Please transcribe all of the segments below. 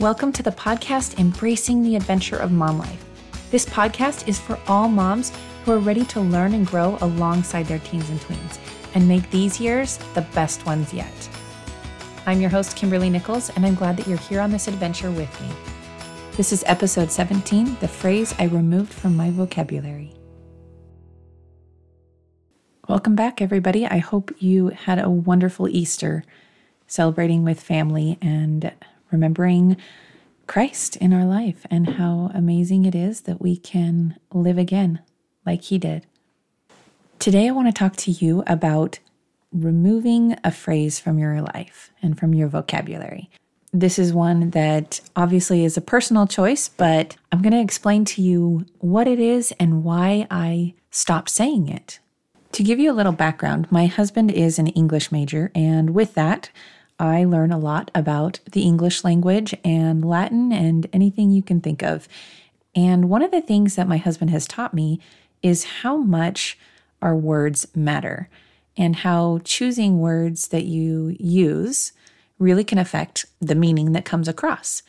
Welcome to the podcast Embracing the Adventure of Mom Life. This podcast is for all moms who are ready to learn and grow alongside their teens and tweens and make these years the best ones yet. I'm your host, Kimberly Nichols, and I'm glad that you're here on this adventure with me. This is episode 17, the phrase I removed from my vocabulary. Welcome back, everybody. I hope you had a wonderful Easter celebrating with family and remembering Christ in our life and how amazing it is that we can live again like he did. Today, I want to talk to you about removing a phrase from your life and from your vocabulary. This is one that obviously is a personal choice, but I'm going to explain to you what it is and why I stopped saying it. To give you a little background, my husband is an English major, and with that, I learn a lot about the English language and Latin and anything you can think of. And one of the things that my husband has taught me is how much our words matter and how choosing words that you use really can affect the meaning that comes across.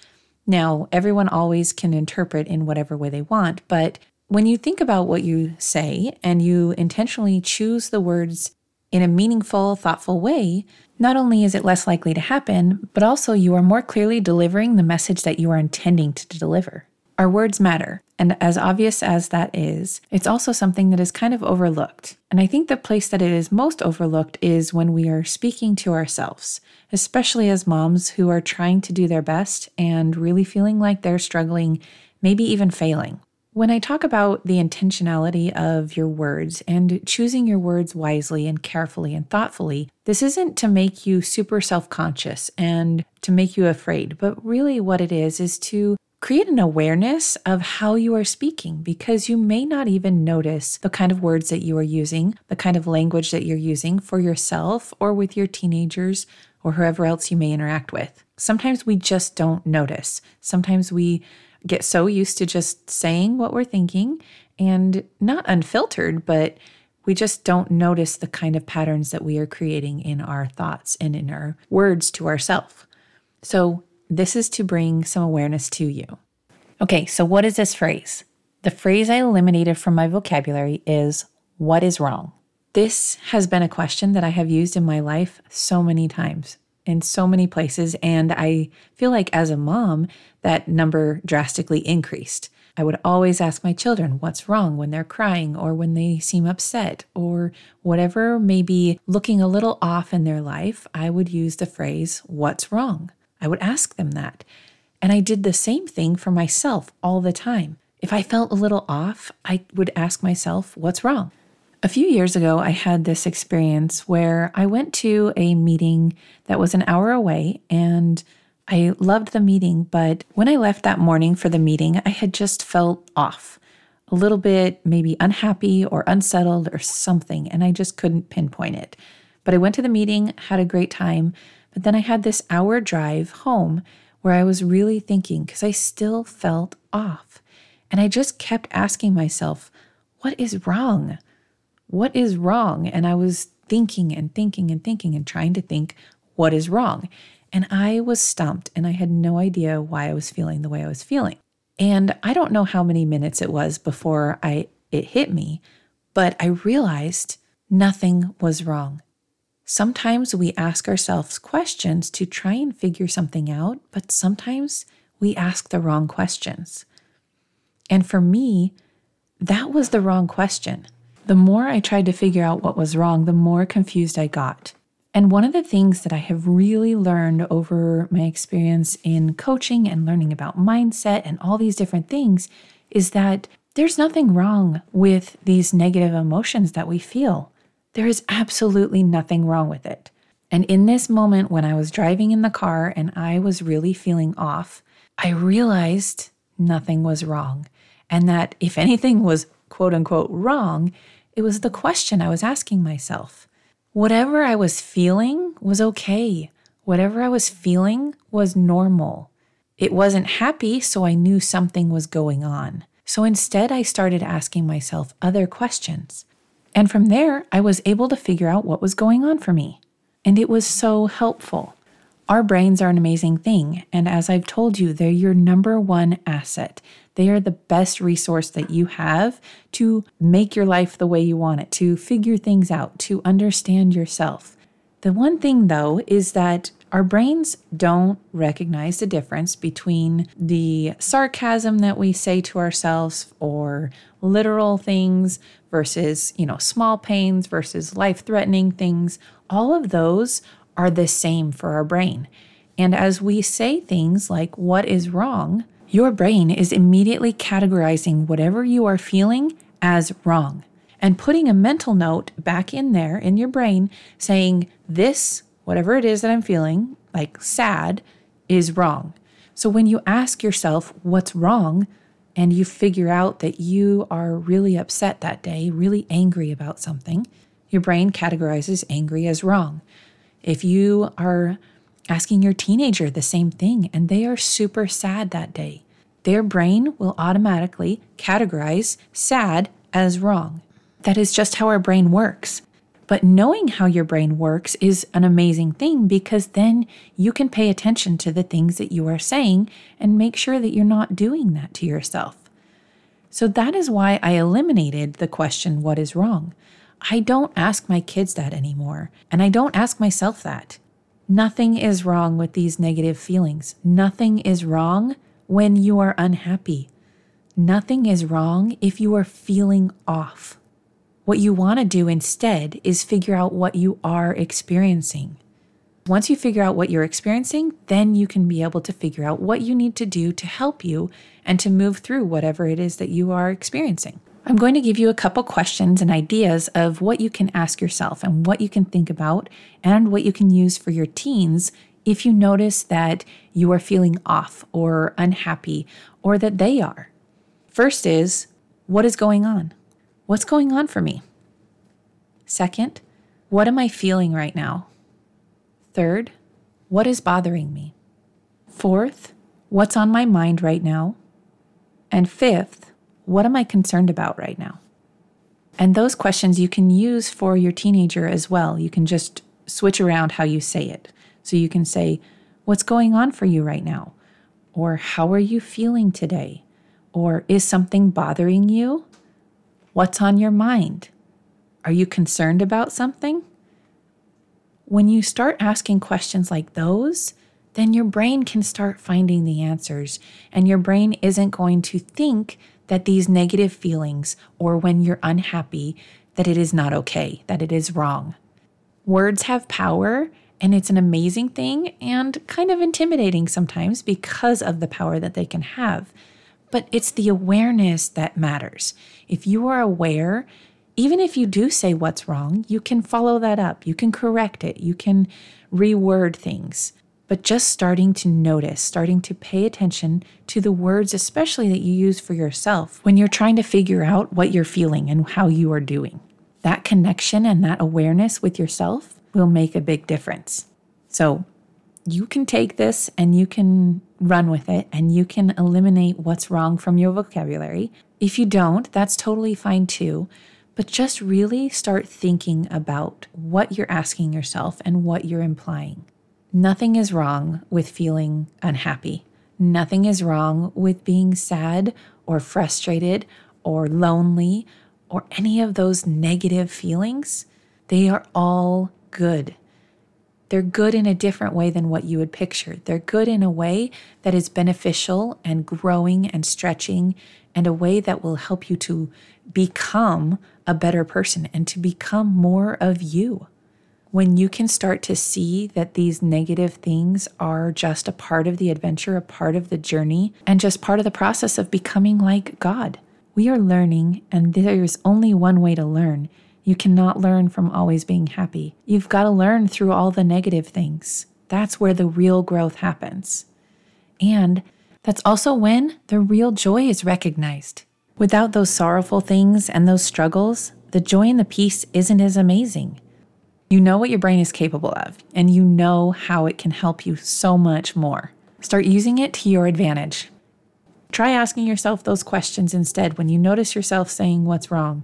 Now, everyone always can interpret in whatever way they want, but when you think about what you say and you intentionally choose the words in a meaningful, thoughtful way, not only is it less likely to happen, but also you are more clearly delivering the message that you are intending to deliver. Our words matter, and as obvious as that is, it's also something that is kind of overlooked. And I think the place that it is most overlooked is when we are speaking to ourselves, especially as moms who are trying to do their best and really feeling like they're struggling, maybe even failing. When I talk about the intentionality of your words and choosing your words wisely and carefully and thoughtfully, this isn't to make you super self-conscious and to make you afraid, but really what it is to create an awareness of how you are speaking, because you may not even notice the kind of words that you are using, the kind of language that you're using for yourself or with your teenagers or whoever else you may interact with. Sometimes we just don't notice. Sometimes we get so used to just saying what we're thinking and not unfiltered, but we just don't notice the kind of patterns that we are creating in our thoughts and in our words to ourselves. So this is to bring some awareness to you. Okay, so what is this phrase? The phrase I eliminated from my vocabulary is, what is wrong? This has been a question that I have used in my life so many times, in so many places, and I feel like as a mom, that number drastically increased. I would always ask my children what's wrong when they're crying or when they seem upset or whatever may be looking a little off in their life. I would use the phrase, what's wrong? I would ask them that. And I did the same thing for myself all the time. If I felt a little off, I would ask myself, what's wrong? A few years ago, I had this experience where I went to a meeting that was an hour away, and I loved the meeting, but when I left that morning for the meeting, I had just felt off, a little bit maybe unhappy or unsettled or something, and I just couldn't pinpoint it. But I went to the meeting, had a great time, but then I had this hour drive home where I was really thinking because I still felt off, and I just kept asking myself, what is wrong? What is wrong? And I was thinking and trying to think what is wrong. And I was stumped and I had no idea why I was feeling the way I was feeling. And I don't know how many minutes it was before it hit me, but I realized nothing was wrong. Sometimes we ask ourselves questions to try and figure something out, but sometimes we ask the wrong questions. And for me, that was the wrong question. The more I tried to figure out what was wrong, the more confused I got. And one of the things that I have really learned over my experience in coaching and learning about mindset and all these different things is that there's nothing wrong with these negative emotions that we feel. There is absolutely nothing wrong with it. And in this moment when I was driving in the car and I was really feeling off, I realized nothing was wrong. And that if anything was quote unquote wrong, it was the question I was asking myself. Whatever I was feeling was okay. Whatever I was feeling was normal. It wasn't happy, so I knew something was going on. So instead, I started asking myself other questions. And from there, I was able to figure out what was going on for me. And it was so helpful. Our brains are an amazing thing, and as I've told you, they're your number one asset. They are the best resource that you have to make your life the way you want it, to figure things out, to understand yourself. The one thing, though, is that our brains don't recognize the difference between the sarcasm that we say to ourselves or literal things versus, small pains versus life-threatening things. All of those are the same for our brain. And as we say things like, "What is wrong?" your brain is immediately categorizing whatever you are feeling as wrong and putting a mental note back in there in your brain saying, this, whatever it is that I'm feeling, like sad, is wrong. So when you ask yourself what's wrong and you figure out that you are really upset that day, really angry about something, your brain categorizes angry as wrong. If you are asking your teenager the same thing and they are super sad that day, their brain will automatically categorize sad as wrong. That is just how our brain works. But knowing how your brain works is an amazing thing because then you can pay attention to the things that you are saying and make sure that you're not doing that to yourself. So that is why I eliminated the question, what is wrong? I don't ask my kids that anymore, and I don't ask myself that. Nothing is wrong with these negative feelings. Nothing is wrong when you are unhappy. Nothing is wrong if you are feeling off. What you want to do instead is figure out what you are experiencing. Once you figure out what you're experiencing, then you can be able to figure out what you need to do to help you and to move through whatever it is that you are experiencing. I'm going to give you a couple questions and ideas of what you can ask yourself and what you can think about and what you can use for your teens if you notice that you are feeling off or unhappy or that they are. First is, what is going on? What's going on for me? Second, what am I feeling right now? Third, what is bothering me? Fourth, what's on my mind right now? And fifth, what am I concerned about right now? And those questions you can use for your teenager as well. You can just switch around how you say it. So you can say, what's going on for you right now? Or how are you feeling today? Or is something bothering you? What's on your mind? Are you concerned about something? When you start asking questions like those, then your brain can start finding the answers, and your brain isn't going to think that these negative feelings, or when you're unhappy, that it is not okay, that it is wrong. Words have power, and it's an amazing thing and kind of intimidating sometimes because of the power that they can have. But it's the awareness that matters. If you are aware, even if you do say what's wrong, you can follow that up, you can correct it, you can reword things. But just starting to notice, starting to pay attention to the words, especially that you use for yourself when you're trying to figure out what you're feeling and how you are doing. That connection and that awareness with yourself will make a big difference. So you can take this and you can run with it and you can eliminate what's wrong from your vocabulary. If you don't, that's totally fine too. But just really start thinking about what you're asking yourself and what you're implying. Nothing is wrong with feeling unhappy. Nothing is wrong with being sad or frustrated or lonely or any of those negative feelings. They are all good. They're good in a different way than what you would picture. They're good in a way that is beneficial and growing and stretching and a way that will help you to become a better person and to become more of you. When you can start to see that these negative things are just a part of the adventure, a part of the journey, and just part of the process of becoming like God. We are learning, and there is only one way to learn. You cannot learn from always being happy. You've got to learn through all the negative things. That's where the real growth happens. And that's also when the real joy is recognized. Without those sorrowful things and those struggles, the joy and the peace isn't as amazing. You know what your brain is capable of, and you know how it can help you so much more. Start using it to your advantage. Try asking yourself those questions instead. When you notice yourself saying what's wrong,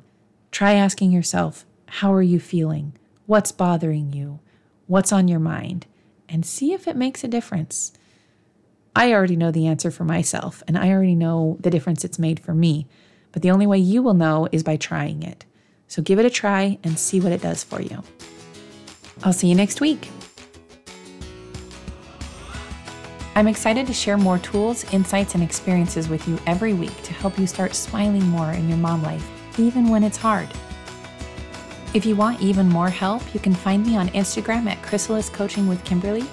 try asking yourself, how are you feeling? What's bothering you? What's on your mind? and see if it makes a difference. I already know the answer for myself, and I already know the difference it's made for me. But the only way you will know is by trying it. So give it a try and see what it does for you. I'll see you next week. I'm excited to share more tools, insights, and experiences with you every week to help you start smiling more in your mom life, even when it's hard. If you want even more help, you can find me on Instagram at Chrysalis Coaching with Kimberly,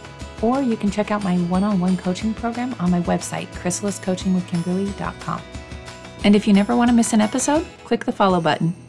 or you can check out my one-on-one coaching program on my website, ChrysalisCoachingWithKimberly.com. And if you never want to miss an episode, click the follow button.